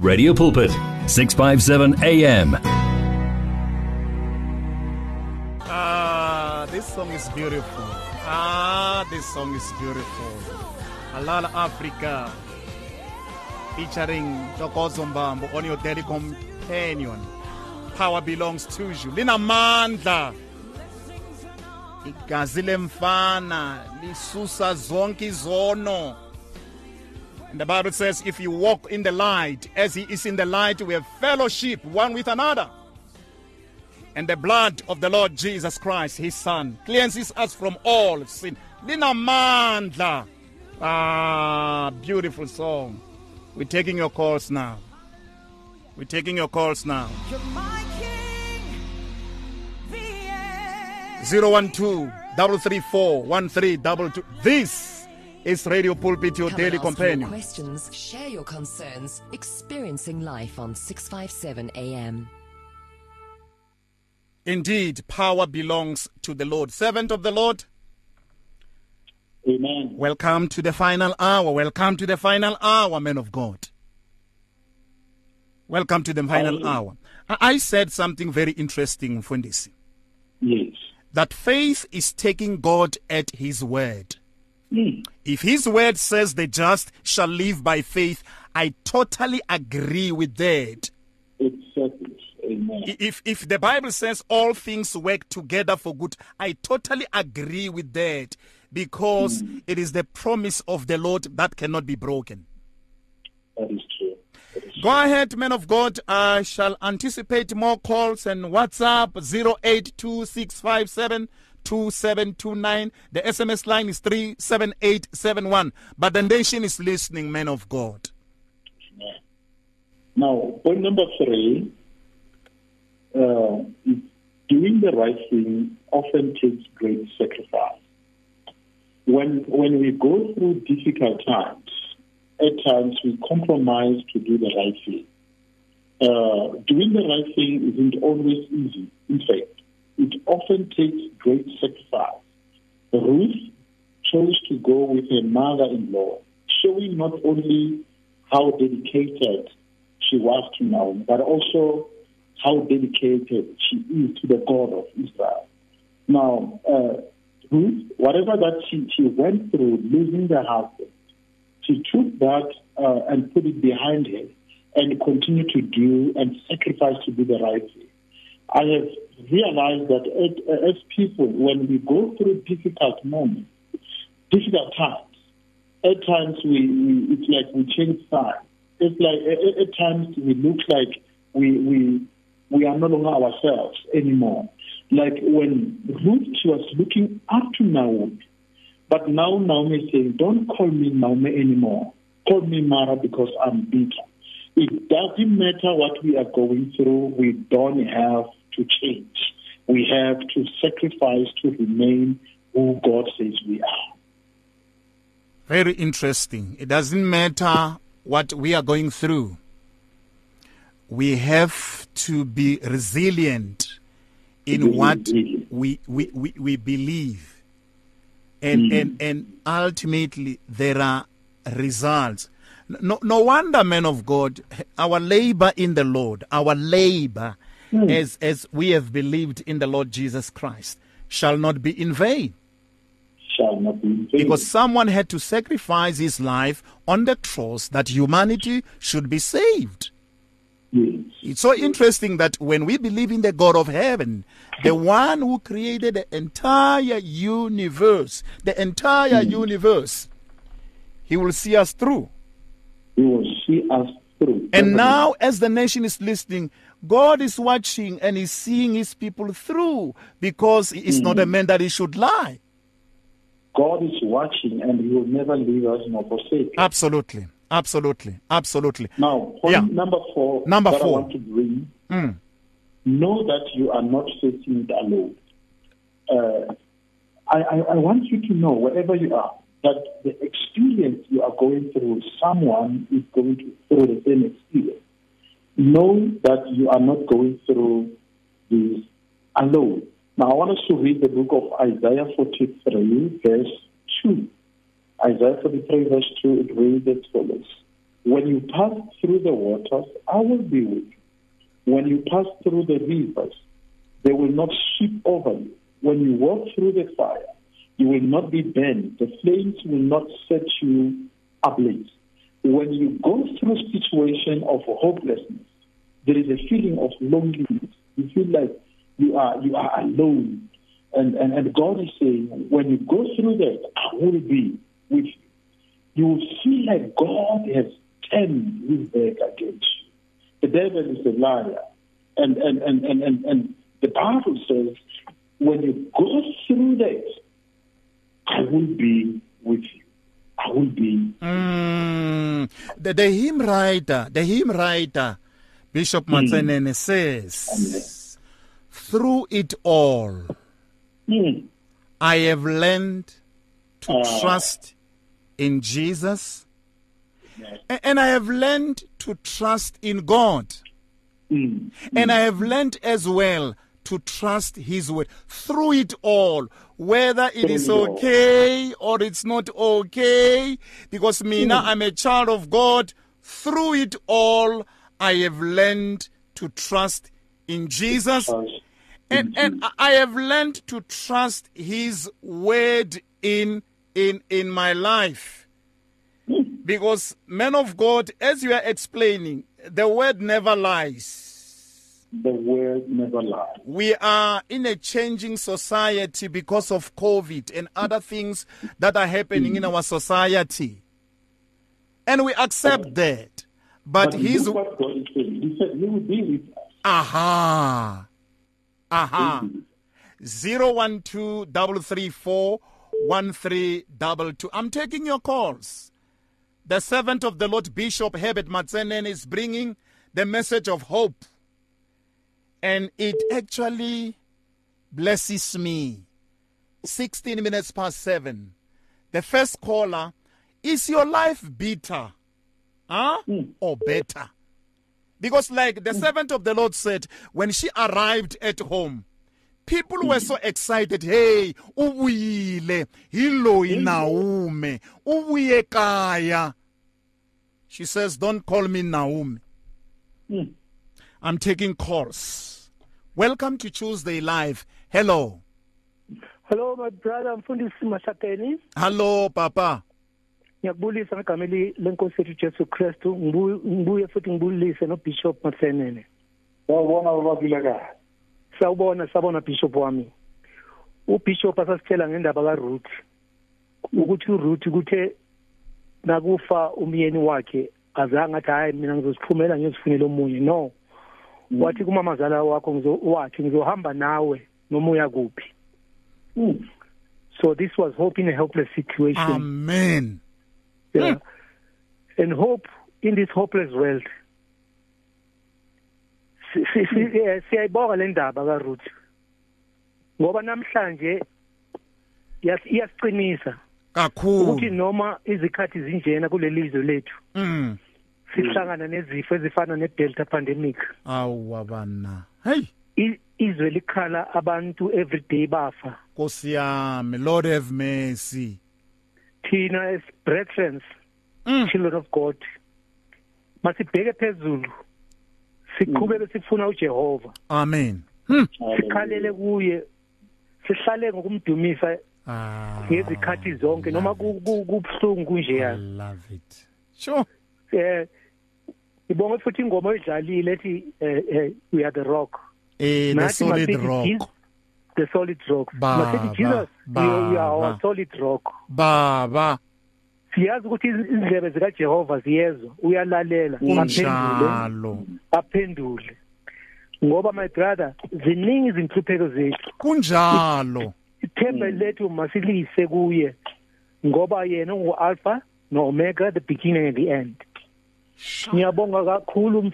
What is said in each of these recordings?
Radio Pulpit, 657 AM. Ah, this song is beautiful. Ah, this song is beautiful. Halala Africa, featuring Thokozombambo on your daily companion. Power belongs to you. Lina mandla. Igazi lemfana lisusa zonke izono. And the Bible says, if you walk in the light, as he is in the light, we have fellowship one with another. And the blood of the Lord Jesus Christ, his son, cleanses us from all sin. Lina mandla. Ah, beautiful song. We're taking your calls now. We're taking your calls now. 012-334-1322. This is Radio Pulpit, your daily companion. Questions, share your concerns. Experiencing life on 657 AM. Indeed, power belongs to the Lord. Servant of the Lord. Amen. Welcome to the final hour. Welcome to the final hour, men of God. Welcome to the final hour. I said something very interesting, Fundisi. Yes. That faith is taking God at his word. Mm. If his word says the just shall live by faith, I totally agree with that. Exactly. Amen. If the Bible says all things work together for good, I totally agree with that, because it is the promise of the Lord that cannot be broken. That is true. Go ahead, men of God. I shall anticipate more calls and WhatsApp 0826572729. The SMS line is 37871. But the nation is listening, men of God. Now, point number 3, doing the right thing often takes great sacrifice. When we go through difficult times, at times we compromise to do the right thing. Doing the right thing isn't always easy. In fact, it often takes great sacrifice. Ruth chose to go with her mother-in-law, showing not only how dedicated she was to Naomi, but also how dedicated she is to the God of Israel. Now, Ruth, whatever that she went through, losing the husband, she took that and put it behind her and continued to do and sacrifice to do the right thing. I have realized that as people, when we go through difficult moments, difficult times, at times we it's like we change sides. It's like at times we look like we are no longer ourselves anymore. Like when Ruth, she was looking up to Naomi. But now Naomi is saying, don't call me Naomi anymore. Call me Mara, because I'm bitter. It doesn't matter what we are going through. We don't have to change. We have to sacrifice to remain who God says we are. Very interesting. It doesn't matter what we are going through. We have to be resilient in what we believe. And ultimately, there are results. No wonder, men of God, our labor in the Lord, our labor as we have believed in the Lord Jesus Christ, shall not be in vain. Shall not be in vain. Because someone had to sacrifice his life on the cross that humanity should be saved. Yes. It's so interesting that when we believe in the God of heaven, the one who created the entire universe, he will see us through. He will see us through. And now, as the nation is listening, God is watching and is seeing his people through, because he is not a man that he should lie. God is watching, and he will never leave us nor forsake us. Absolutely. Absolutely. Now, point number four. I want to bring. Know that you are not facing it alone. I want you to know, wherever you are, that the experience you are going through, someone is going to through the same experience. Know that you are not going through this alone. Now, I want us to read the book of Isaiah 43, verse 2. Isaiah 43, verse 2, it reads as follows. When you pass through the waters, I will be with you. When you pass through the rivers, they will not sweep over you. When you walk through the fire, you will not be burned. The flames will not set you ablaze. When you go through a situation of hopelessness, there is a feeling of loneliness. You feel like you are alone. And God is saying, when you go through that, I will be with you. You will feel like God has turned his back against you. The devil is a liar. And the Bible says, when you go through that, I will be with you. I will be. The hymn writer, Bishop Matsenene, says, through it all, I have learned to trust in Jesus, and I have learned to trust in God, and I have learned as well to trust his word. Through it all, whether it is okay or it's not okay, because Mina, I'm a child of God, through it all, I have learned to trust in Jesus, and I have learned to trust his word in my life. Because, man of God, as you are explaining, the word never lies. The word never lies. We are in a changing society because of COVID and other things that are happening in our society. And we accept that. But his word, he said, he will be with us. Aha. Aha. 012-334-1322. I'm taking your calls. The servant of the Lord, Bishop Herbert Matsenene, is bringing the message of hope. And it actually blesses me. 7:16. The first caller, is your life bitter? Or better? Because like the servant of the Lord said, when she arrived at home, people were so excited. Hey, ubuyile, hiloi Naomi, ubuye kaya. She says, don't call me Naomi. I'm taking calls. Welcome to Tuesday Live. Hello. Hello, my brother. I'm Thompson Mashakeni. Hello, Papa. Ngiyabulisa ngameli lenkosi yethu Jesu Kristu, ngibuye futhi ngibulise no Bishop Matsenene. Sawubona ubabulaka. Sawubona Bishop wami. UBishop asasithela ngendaba kaRuth. Ukuthi uRuth kuthe nakufa umyeni wakhe azange athi hayi mina ngizoziphumela ngiyozifunela omunye. No. Wathi kumama zala wakho ngizohamba nawe noma uya kuphi. So this was hope in a helpless situation. Amen. Yeah. And hope in this hopeless world. Siyayibonga le ndaba kaRuth. Ngoba namhlanje iyasiqinisa kakhulu ukuthi noma izikhathi zinjena kulelizwe lethu. Sihlangana nezifo ezifana ne-Delta pandemic. Awu bana. Hey. Izwe likhala abantu everyday bafa. Nkosi yami, Lord have mercy. Thina as brethren, children of God, masibheke phezulu. Siqhubeke sifuna uJehova. Amen. Sikhalele kuye, sihlale ngokumdumisa ngezikhathi zonke noma kubuhlungu kunje. I love it. Sure. Ibonga futhi ingoma edlalile ethi we are the rock. The solid rock. The solid rock. Ba, Jesus, you are our solid rock. Baba. Siyazi ukuthi indlebe zikaJehova ziyezwa, uyalalela, aphendule. Ngoba my brother, ziningi izinhlupheko zethu. Kunjalo. Ithemba lethu masilise kuye. Ngoba yena ungu-Alpha no-Omega, the beginning and the end. Ngiyabonga kakhulu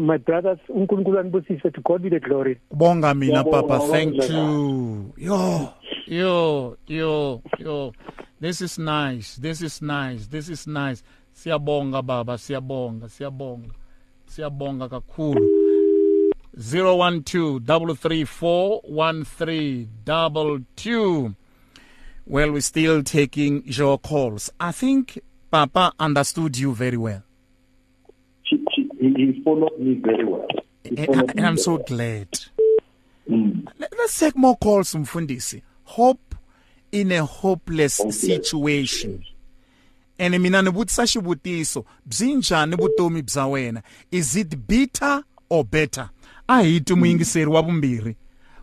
my brothers, uNkulunkulu anibusise, to God be the glory. Bonga mina Papa, thank you. Yo. This is nice. Siyabonga Baba, siyabonga kakhulu. 012-334-1322. Well, we're still taking your calls. I think Papa understood you very well. He followed me very well. I'm so glad. Let's take more calls from Mfundisi. Hope in a hopeless situation. And mina nebutsa shibutiso, bzinja nebutomi bzawena. Is it bitter or better? Ahitu muingiserwa bumbiri.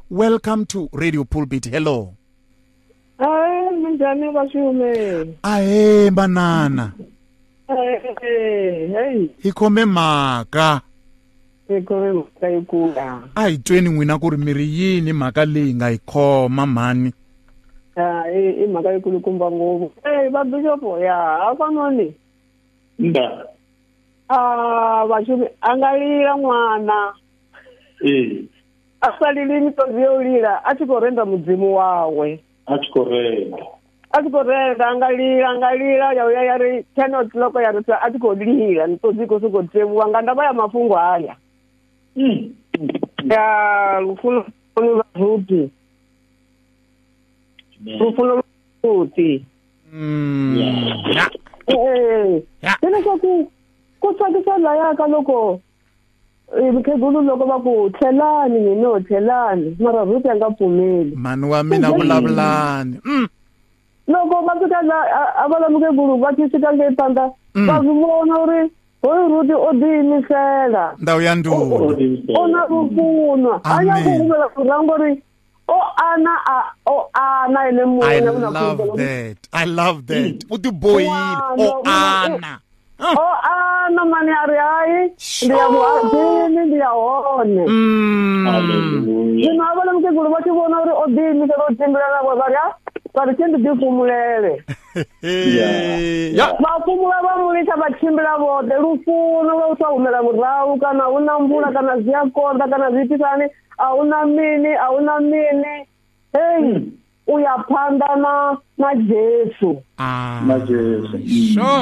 Welcome to Radio Pulpit. Hello. Aye, mnjani bashume. Aye, banana. Hey. Ikome maka. Ikome maka ikula. Ayi tweni wina kuri miri yini maka linga ikoma mani. Ayi maka ikulu kumba ngobu. Hey, ba Bishop ya, afanoni. Nda. Bashume angalira mwana. Eh. Asalili mitoziolira, achikorenda mudzimu wawe. Achikorenda angalira yauya yari channel loko ya rutsa achikorira nitoziko suko tsevu anga ndabaya mafungo haya. Ya lufuno ruti. Ya. Tena kwa tsakisala yaka loko Ibukegulu loko baku telani mara ruti anga pumeli. Manwa mina bulabulani. No go back to that. Abala mukegulu baki sikange panda. Bazumona uri ruti odi misela. Ndawiyandu. Ona rufuna. Aya kumela kurangori. O ana ene mu ene una kumela. I love that. Udu boy o ana. No money are they are in their own. You know, I don't think what you want to do with the Timberella was but it's in the Dukumule. Yeah, Makumula, about Timberella, the Rufuno, Rauka, Unambula, Kanazako, Kanazitani, Aunamini. Hey. Uya panda na Jesu. Sure.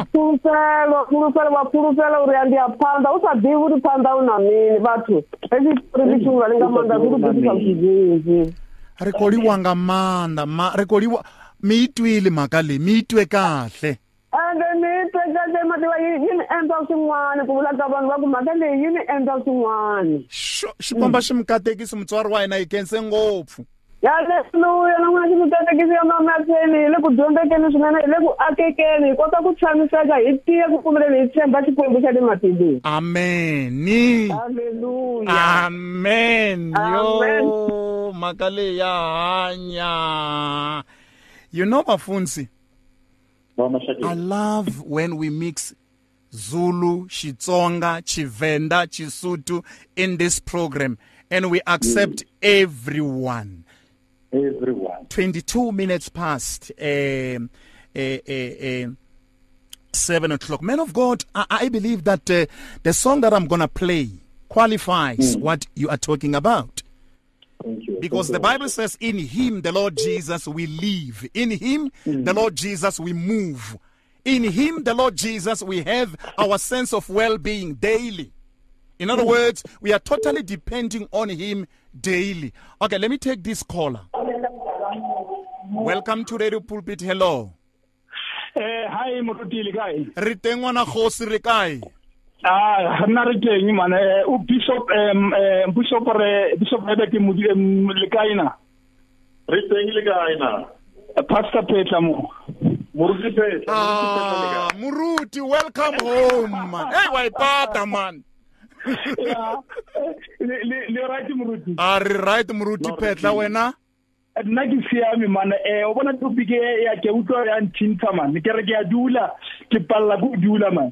Kurufelo uriandia panda. Usa divu panda unamini batu. Ezi kuribichu unalinga manda guru kutika ukijizi. Rekoli wanga manda. Rekoli wanga. Mitu ili makali. Mitu ekase. Yini enda usimwani. Shikwamba shimkatekisi mtuwarwa ina ikense ngopu. Amen. Yo makale ya anya. You know Bafunsi, I love when we mix Zulu, Xitsonga, Tshivenda, Chisotho in this program and we accept everyone. 22 minutes past 7:00. Man of God, I believe that the song that I'm going to play qualifies what you are talking about. Thank you. Because the Bible says, in him, the Lord Jesus, we live. In him, the Lord Jesus, we move. In him, the Lord Jesus, we have our sense of well-being daily. In other words, we are totally depending on him daily. Okay, let me take this caller. Welcome to Radio Pulpit. Hello. Hi, Murutili Kai. Ritengwa na khosi rikai. Na riteng man bishop ebeki mulikaina. Riteng likaina. Pastor Petamo. Muruti Pet. Muruti, welcome home, man. Hey, why pata man. Right Muruti Petla wena nna ke siame mana o bona topic ya ke utlo ya ntshintsha man ke re ke ya dula ke palla go dula man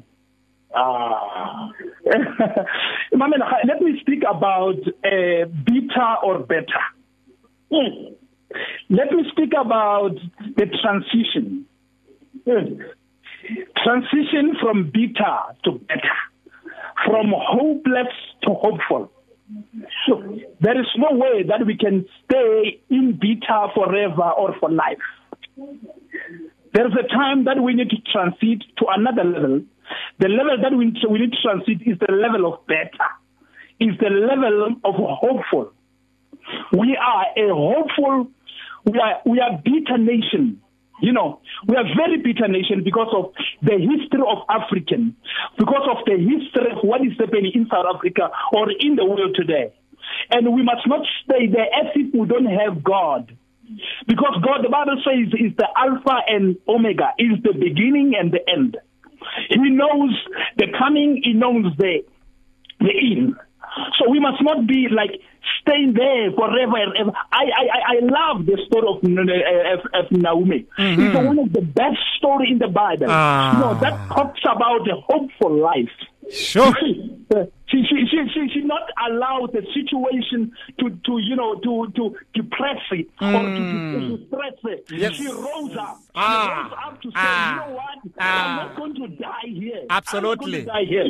let me speak about bitter or better. Let me speak about the transition. Transition from bitter to better. From hopeless to hopeful. So there is no way that we can stay in bitter forever or for life. There is a time that we need to transit to another level. The level that we need to transit is the level of better, is the level of hopeful. We are a hopeful, we are bitter nation. You know, we are a very bitter nation because of the history of African, because of the history of what is happening in South Africa or in the world today. And we must not stay there as if we don't have God. Because God, the Bible says, is the Alpha and Omega, is the beginning and the end. He knows the coming, he knows the end. So we must not be like staying there forever and ever. I love the story of Naomi. Mm-hmm. It's one of the best stories in the Bible. No, that talks about the hope for life. Sure. She not allowed the situation to depress it or to stress it. Yes. She rose up. She rose up to say, you know what? I'm not going to die here. Absolutely. I'm not going to die here.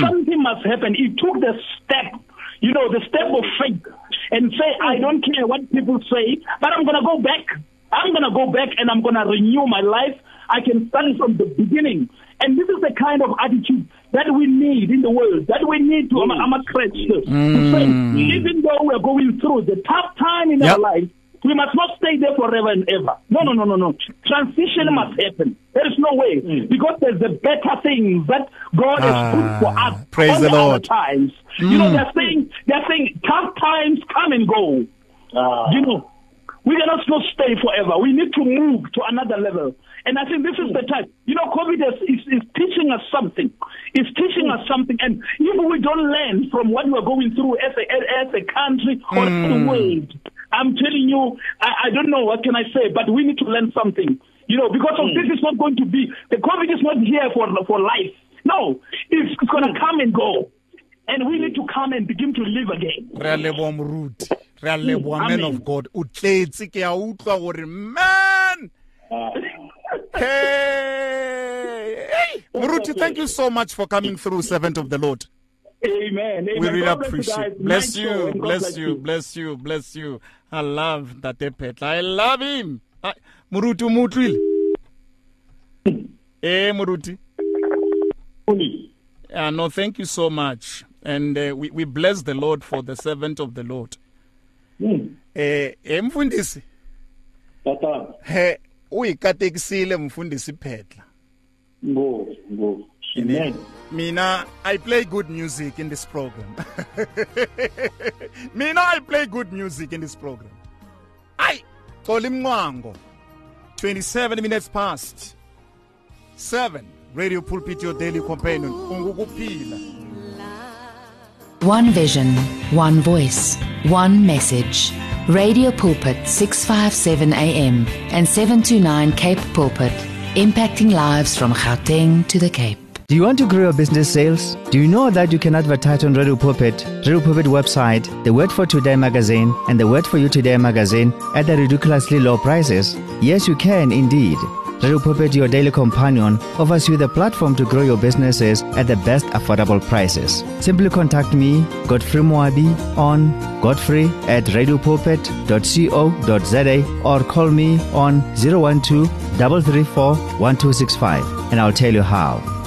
Something must happen. He took the step, the step of faith, and say, I don't care what people say, but I'm gonna go back. I'm gonna go back and I'm gonna renew my life. I can start from the beginning. And this is the kind of attitude that we need in the world, that we need to amasscratch to say, even though we're going through the tough time in our life, we must not stay there forever and ever. No. Transition must happen. There is no way. Because there's the better things that God has put for us. Praise the Lord. Times. They're saying tough times come and go. We cannot just stay forever. We need to move to another level. And I think this is the time. COVID is teaching us something. It's teaching us something. And if we don't learn from what we're going through as a country or as the world, I'm telling you, I don't know what can I say, but we need to learn something. Because of this is not going to be, the COVID is not here for life. No, it's going to come and go. And we need to come and begin to live again. Man of God. Man! Hey! Muruti, thank you so much for coming through, servant of the Lord. Amen. We really appreciate it. Bless you, bless you, bless you, bless you. I love that pet. I love him. Murutu Mutril. Hey, Muruti. No, thank you so much. And we bless the Lord for the servant of the Lord. Mfundisi. Uyikatekisile mfundisi Pedla. Go. Amen. Mina, I play good music in this program. Ay, Tolimwango. 27 minutes past 7. Radio Pulpit, your daily companion. One vision, one voice, one message. Radio Pulpit 657 AM and 729 Cape Pulpit, impacting lives from Gauteng to the Cape. Do you want to grow your business sales? Do you know that you can advertise on Radio Pulpit, Radio Pulpit website, the Word for Today magazine, and the Word for You Today magazine at the ridiculously low prices? Yes, you can indeed. Radio Pulpit, your daily companion, offers you the platform to grow your businesses at the best affordable prices. Simply contact me, Godfrey Moabi, on godfrey@radiopulpit.co.za or call me on 012-334-1265 and I'll tell you how.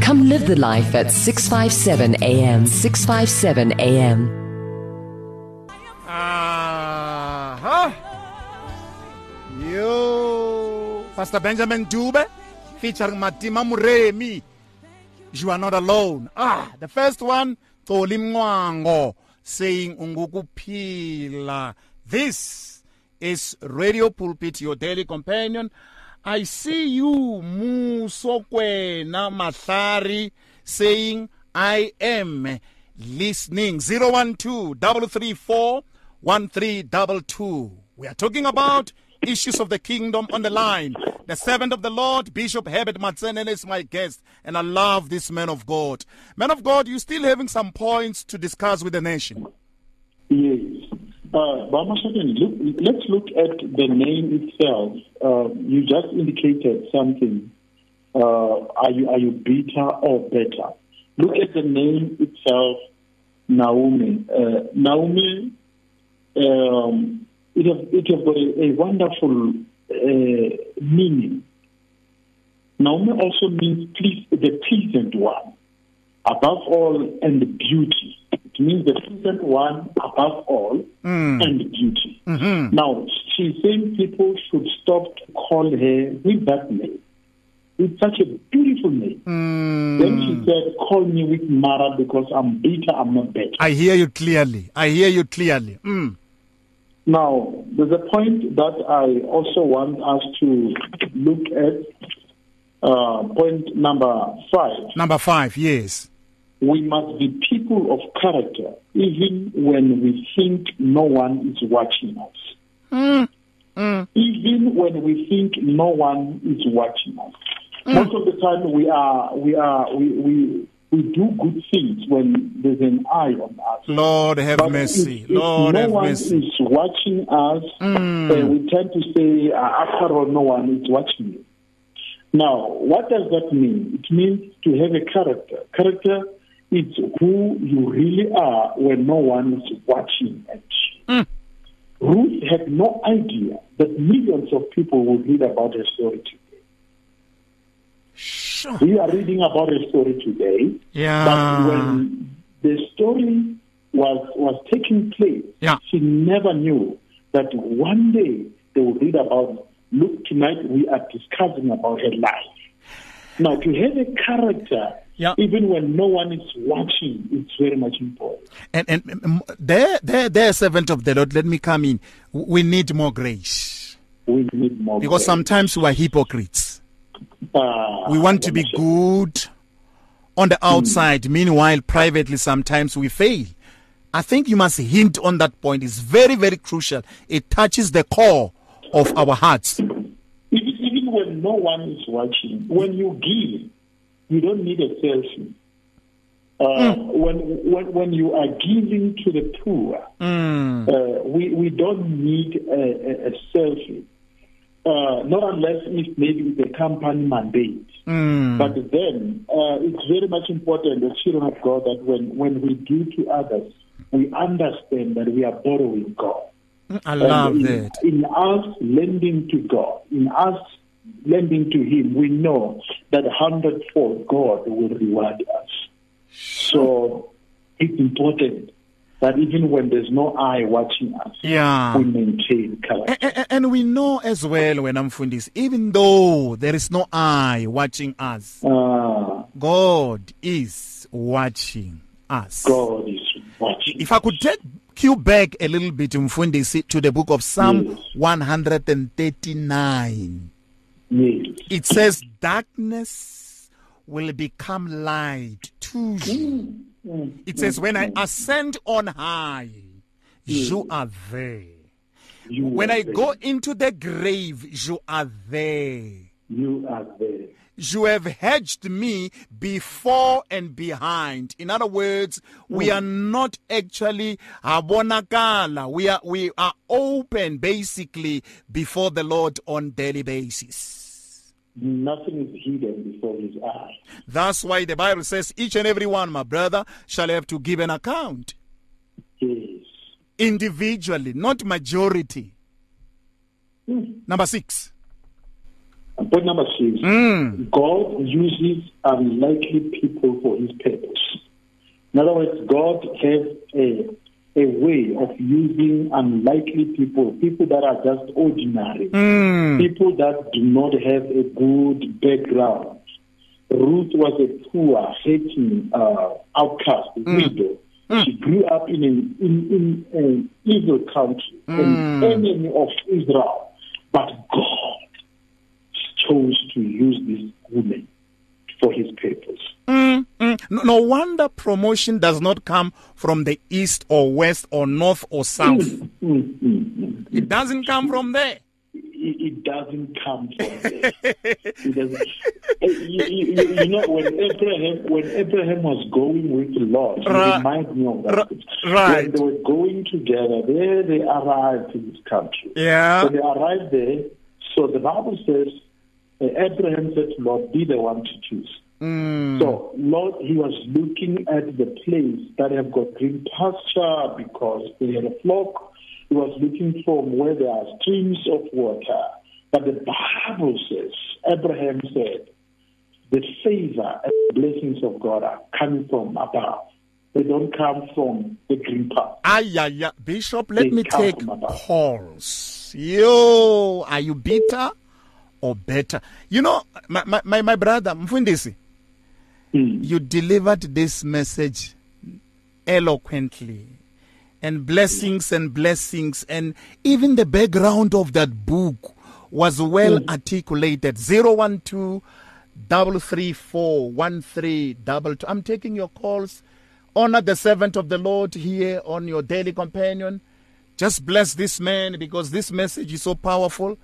Come live the life at 657 AM, 657 AM. Yo, Pastor Benjamin Dube featuring Mati Mamuremi. You are not alone. The first one, Tolimwango, saying Ungukupila. This is Radio Pulpit, your daily companion. I see you, Musokwena Mathari, saying I am listening. 012-334. 1322. We are talking about issues of the kingdom on the line. The servant of the Lord, Bishop Herbert Matsenene, is my guest, and I love this man of God. Man of God, you still having some points to discuss with the nation? Yes. Let's look at the name itself. You just indicated something. Are you bitter or better? Look at the name itself, Naomi. Naomi, it has got a wonderful meaning. Naomi also means the pleasant one, above all, and beauty. It means the pleasant one above all and beauty. Mm-hmm. Now, she's saying people should stop to call her with that name. It's such a beautiful name. Mm. Then she said, call me with Mara because I'm bitter, I'm not better. I hear you clearly. Mm. Now, there's a point that I also want us to look at. Point number 5. Number 5, yes. We must be people of character, even when we think no one is watching us. Mm. Mm. Even when we think no one is watching us. Mm. Most of the time, we do good things when there's an eye on us. Lord have mercy. If no one is watching us, we tend to say, after all, no one is watching you. Now, what does that mean? It means to have a character. Character is who you really are when no one is watching at you. Mm. Ruth had no idea that millions of people would read about her story today. Sure. We are reading about her story today. Yeah. But when the story was taking place, she never knew that one day they would read about it. Look, tonight we are discussing about her life. Now, to have a character, even when no one is watching, it's very much important. And there, servant of the Lord, let me come in. We need more grace. Because sometimes we are hypocrites. We want to be good on the outside. Meanwhile, privately, sometimes we fail. I think you must hint on that point. It's very, very crucial. It touches the core of our hearts. Even when no one is watching, when you give, you don't need a selfie. When you are giving to the poor, we don't need a selfie. Not unless if maybe it's a company mandate. But then it's very much important, the children of God, that when we give to others, we understand that we are borrowing God. I love that. In us lending to God, in us lending to Him, we know that 100-fold God will reward us. So it's important that even when there's no eye watching us, we maintain character. And we know as well, when I'm fundis, even though there is no eye watching us, God is watching us. God is watching. If I could take you back a little bit, Mfundisi, to the book of Psalm 139. Yes. It says, darkness will become light to you. It says, when I ascend on high, you are there. When I go into the grave, you are there. You have hedged me before and behind. In other words, we are not actually abonakala. We are open, basically, before the Lord on daily basis. Nothing is hidden before His eyes. That's why the Bible says, each and every one, my brother, shall have to give an account. Yes. Individually, not majority. Number 6. Point number 6, God uses unlikely people for His purpose. In other words, God has a way of using unlikely people, people that are just ordinary, people that do not have a good background. Ruth was a poor, hating outcast, widow. She grew up in an evil country, an enemy of Israel. But God chose to use this woman for His purpose. No wonder promotion does not come from the east or west or north or south. It doesn't come from there. it doesn't come from there. You know, when Abraham was going with the Lord, right. It reminds me of that. Right. When they were going together, there they arrived in this country. Yeah. So they arrived there. So the Bible says, Abraham said, Lord, be the one to choose. Mm. So, Lord, he was looking at the place that have got green pasture because they had a flock. He was looking from where there are streams of water. But the Bible says, Abraham said, the favor and the blessings of God are coming from above. They don't come from the green pasture. Bishop, let me take calls. Yo, are you bitter or better? You know, my brother, Mfundisi, you delivered this message eloquently. And blessings and blessings. And even the background of that book was well articulated. 012-334-1322. I'm taking your calls. Honor the servant of the Lord here on your Daily Companion. Just bless this man because this message is so powerful.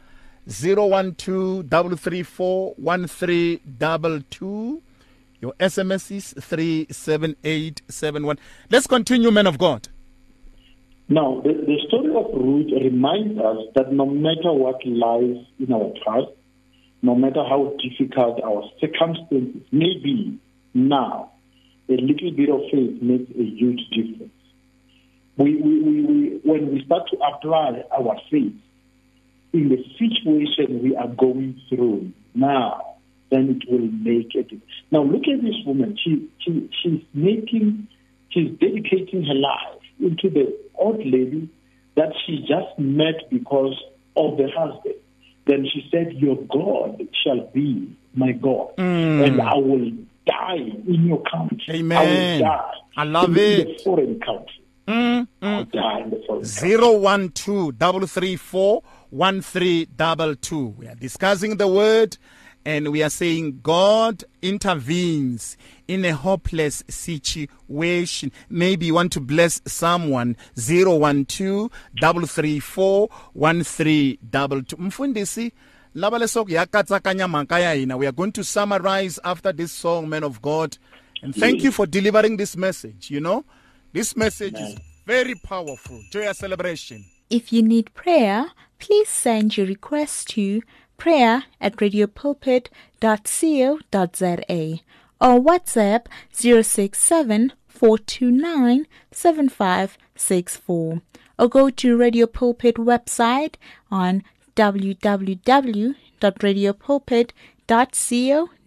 012-334-1322. Your SMS is 37871. Let's continue, man of God. Now, the story of Ruth reminds us that no matter what lies in our past, no matter how difficult our circumstances may be now, a little bit of faith makes a huge difference. When we start to apply our faith in the situation we are going through now, then it will make a difference. Now, look at this woman. She's dedicating her life into the old lady that she just met because of the husband. Then she said, your God shall be my God, and I will die in your country. Amen. I will die. I love it. In the foreign country. I will die in the foreign country. 012-334-1322. We are discussing the word, and we are saying God intervenes in a hopeless situation. Maybe you want to bless someone. 012-334-1322. Mfundisi, labalesok yakatsakanya mankaya ina. We are going to summarize after this song, man of God. And thank you for delivering this message. You know, this message is very powerful. Joyous celebration. If you need prayer, please send your request to prayer@radiopulpit.co.za or WhatsApp 067-429-7564 or go to Radio Pulpit website on www.radiopulpit.co.za.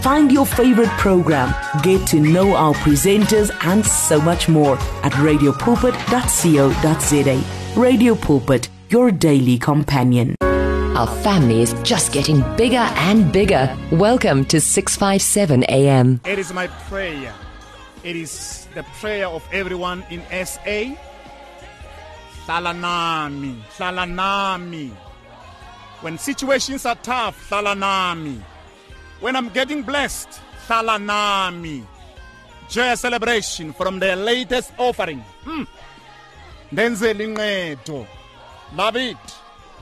Find your favorite program, get to know our presenters, and so much more at radiopulpit.co.za. Radio Pulpit, your daily companion. Our family is just getting bigger and bigger. Welcome to 657 AM. It is my prayer. It is the prayer of everyone in SA. Salanami, salanami. When situations are tough, salanami. When I'm getting blessed, salanami. Joy celebration from their latest offering. Denze lingeto. Love it.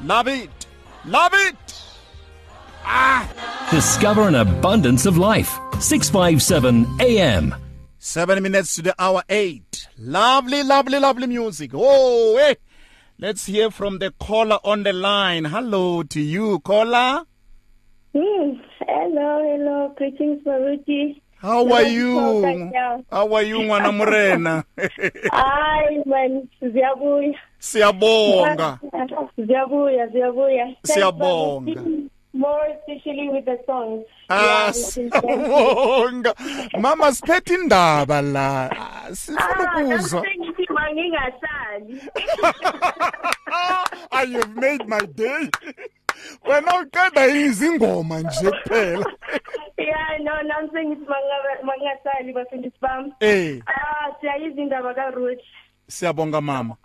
Love it. Love it. Ah! Discover an abundance of life. 657 AM. 7 minutes to the hour 8. Lovely, lovely, lovely music. Oh, hey. Let's hear from the caller on the line. Hello to you, caller. Hello. Greetings, Maruti. How are you? How are you, Mwana Murena? Hi, man. Siyabonga. More especially with the songs. Mama's petting dabala. Ah, you've made my day. When I got the easy woman, yeah, no, announcing it's Mangasali, but in this bomb. Hey. There is in the Baga Root. Siabonga Mama.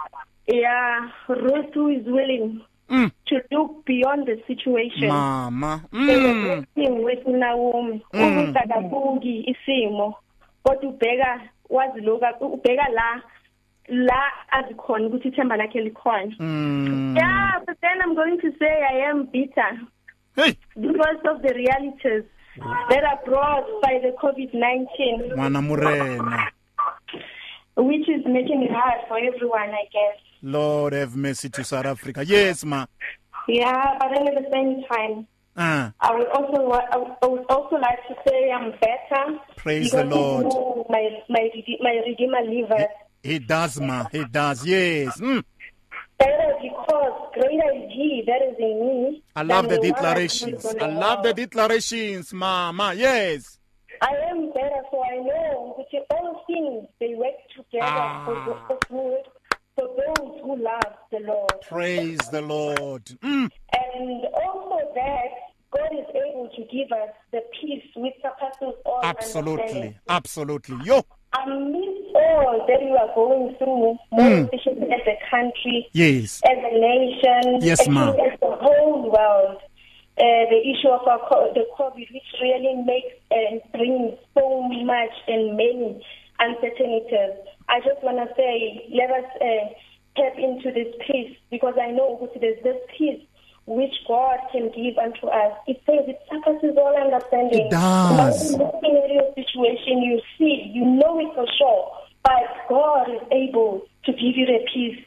Yeah, Root who is willing to look beyond the situation. Mama. With Naomi, Ubungi, Isimo, but Ubega was Loga, Ubega la as con, which is Tambanakeli coin. Yeah, but then I'm going to say I am bitter. Hey. Because of the realities that are brought by the COVID-19, which is making it hard for everyone, I guess. Lord have mercy to South Africa. Yes, ma. Yeah, but then at the same time, I would also like to say I'm better. Praise the Lord. My Redeemer lives. He does, ma. He does. Yes. Better because greater is He that is in me. I love the declarations. I love the declarations, Mama. Yes. I am better, for I know which all things they work together for good for those who love the Lord. Praise the Lord. And also that God is able to give us the peace which surpasses all understanding. Absolutely, absolutely. Yo. Amidst all that we are going through, especially as a country, yes, as a nation, yes, as the whole world, the issue of the COVID, which really makes and brings so much and many uncertainties. I just want to say, let us tap into this peace, because I know there's this peace which God can give unto us. It says it surpasses all understanding. It does. In every situation you see, you know it for sure, but God is able to give you the peace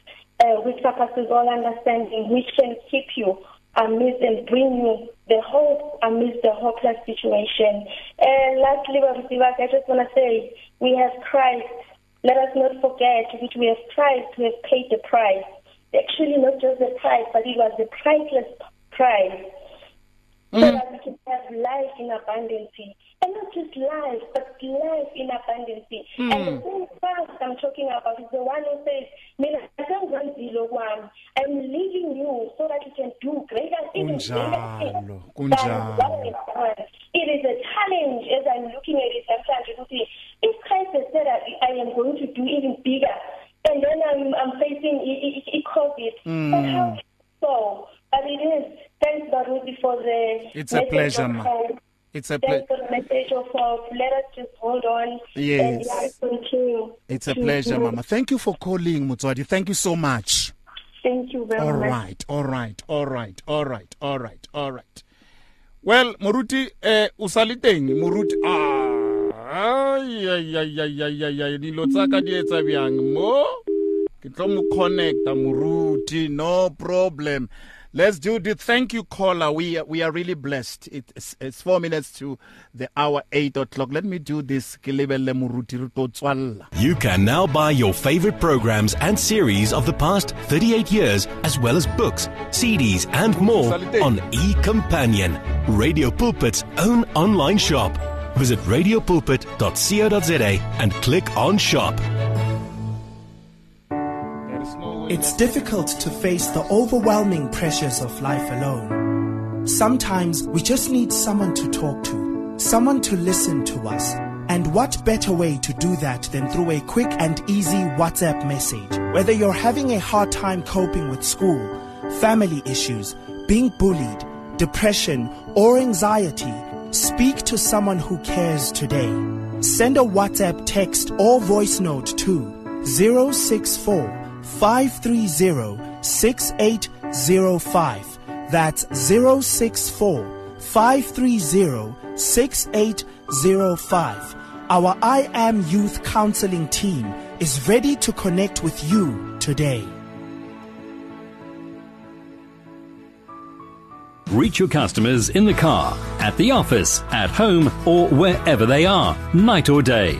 which surpasses all understanding, which can keep you amidst and bring you the hope amidst the hopeless situation. And lastly, I just want to say, we have Christ. Let us not forget which we have Christ who has paid the price. Actually, not just the price, but it was the priceless price, so that we can have life in abundance. And not just life, but life in abundance. And the same fast I'm talking about is the one who says, I'm leaving you so that you can do greater things. It is a challenge as I'm looking at it. Sometimes you see, if Christ has said that I am going to do even bigger, and then I'm facing COVID. So, but it is. Thanks, Baruti, for the. It's a pleasure, ma. It's a pleasure. Thanks for the message of hope. Let us just hold on. Yes. And continue. It's a pleasure, Mama. Thank you for calling, Mutwadi. Thank you so much. Thank you very much. All right. Well, Moruti, usaliteng, Moruti. Nilotsaka dietsa byang mo ke tlo connecta Moruti, no problem. Let's do the thank you caller. We are really blessed. It's 4 minutes to the hour, 8 o'clock. Let me do this. You can now buy your favorite programs and series of the past 38 years, as well as books, CDs, and more on eCompanion, Radio Pulpit's own online shop. Visit radiopulpit.co.za and click on Shop. It's difficult to face the overwhelming pressures of life alone. Sometimes we just need someone to talk to, someone to listen to us. And what better way to do that than through a quick and easy WhatsApp message? Whether you're having a hard time coping with school, family issues, being bullied, depression, or anxiety, speak to someone who cares today. Send a WhatsApp text or voice note to 064-530-6805. That's 064-530-6805. Our I Am Youth Counseling team is ready to connect with you today. Reach your customers in the car, at the office, at home, or wherever they are, night or day.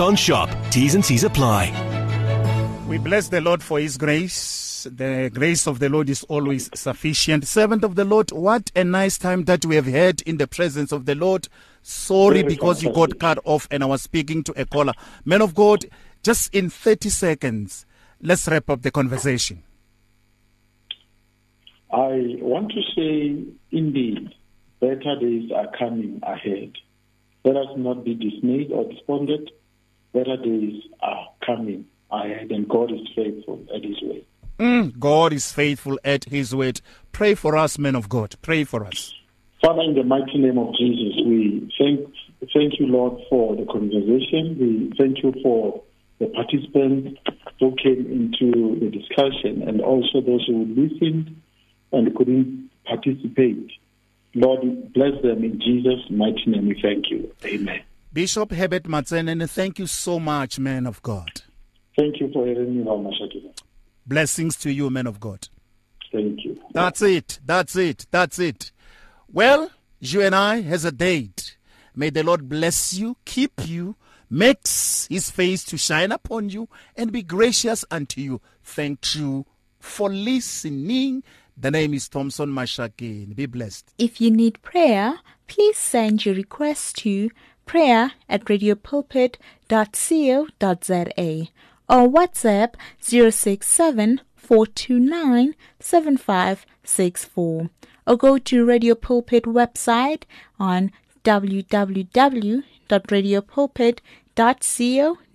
on shop. T's and C's apply. We bless the Lord for His grace. The grace of the Lord is always sufficient. Servant of the Lord, what a nice time that we have had in the presence of the Lord. Sorry because you got cut off and I was speaking to a caller. Man of God, just in 30 seconds, let's wrap up the conversation. I want to say, indeed, better days are coming ahead. Let us not be dismayed or despondent. Better days are coming ahead, and God is faithful at His word. God is faithful at His word. Pray for us, men of God. Pray for us. Father, in the mighty name of Jesus, we thank you, Lord, for the conversation. We thank you for the participants who came into the discussion and also those who listened and couldn't participate. Lord, bless them in Jesus' mighty name. We thank you. Amen. Bishop Herbert Matsenene, thank you so much, man of God. Thank you for having me, Mashakeni. Blessings to you, man of God. Thank you. That's it. Well, you and I has a date. May the Lord bless you, keep you, makes His face to shine upon you, and be gracious unto you. Thank you for listening. The name is Thompson Mashakeni. Be blessed. If you need prayer, please send your request to prayer@radiopulpit.co.za or WhatsApp 067-429-7564 or go to Radio Pulpit website on www.radiopulpit.co.za.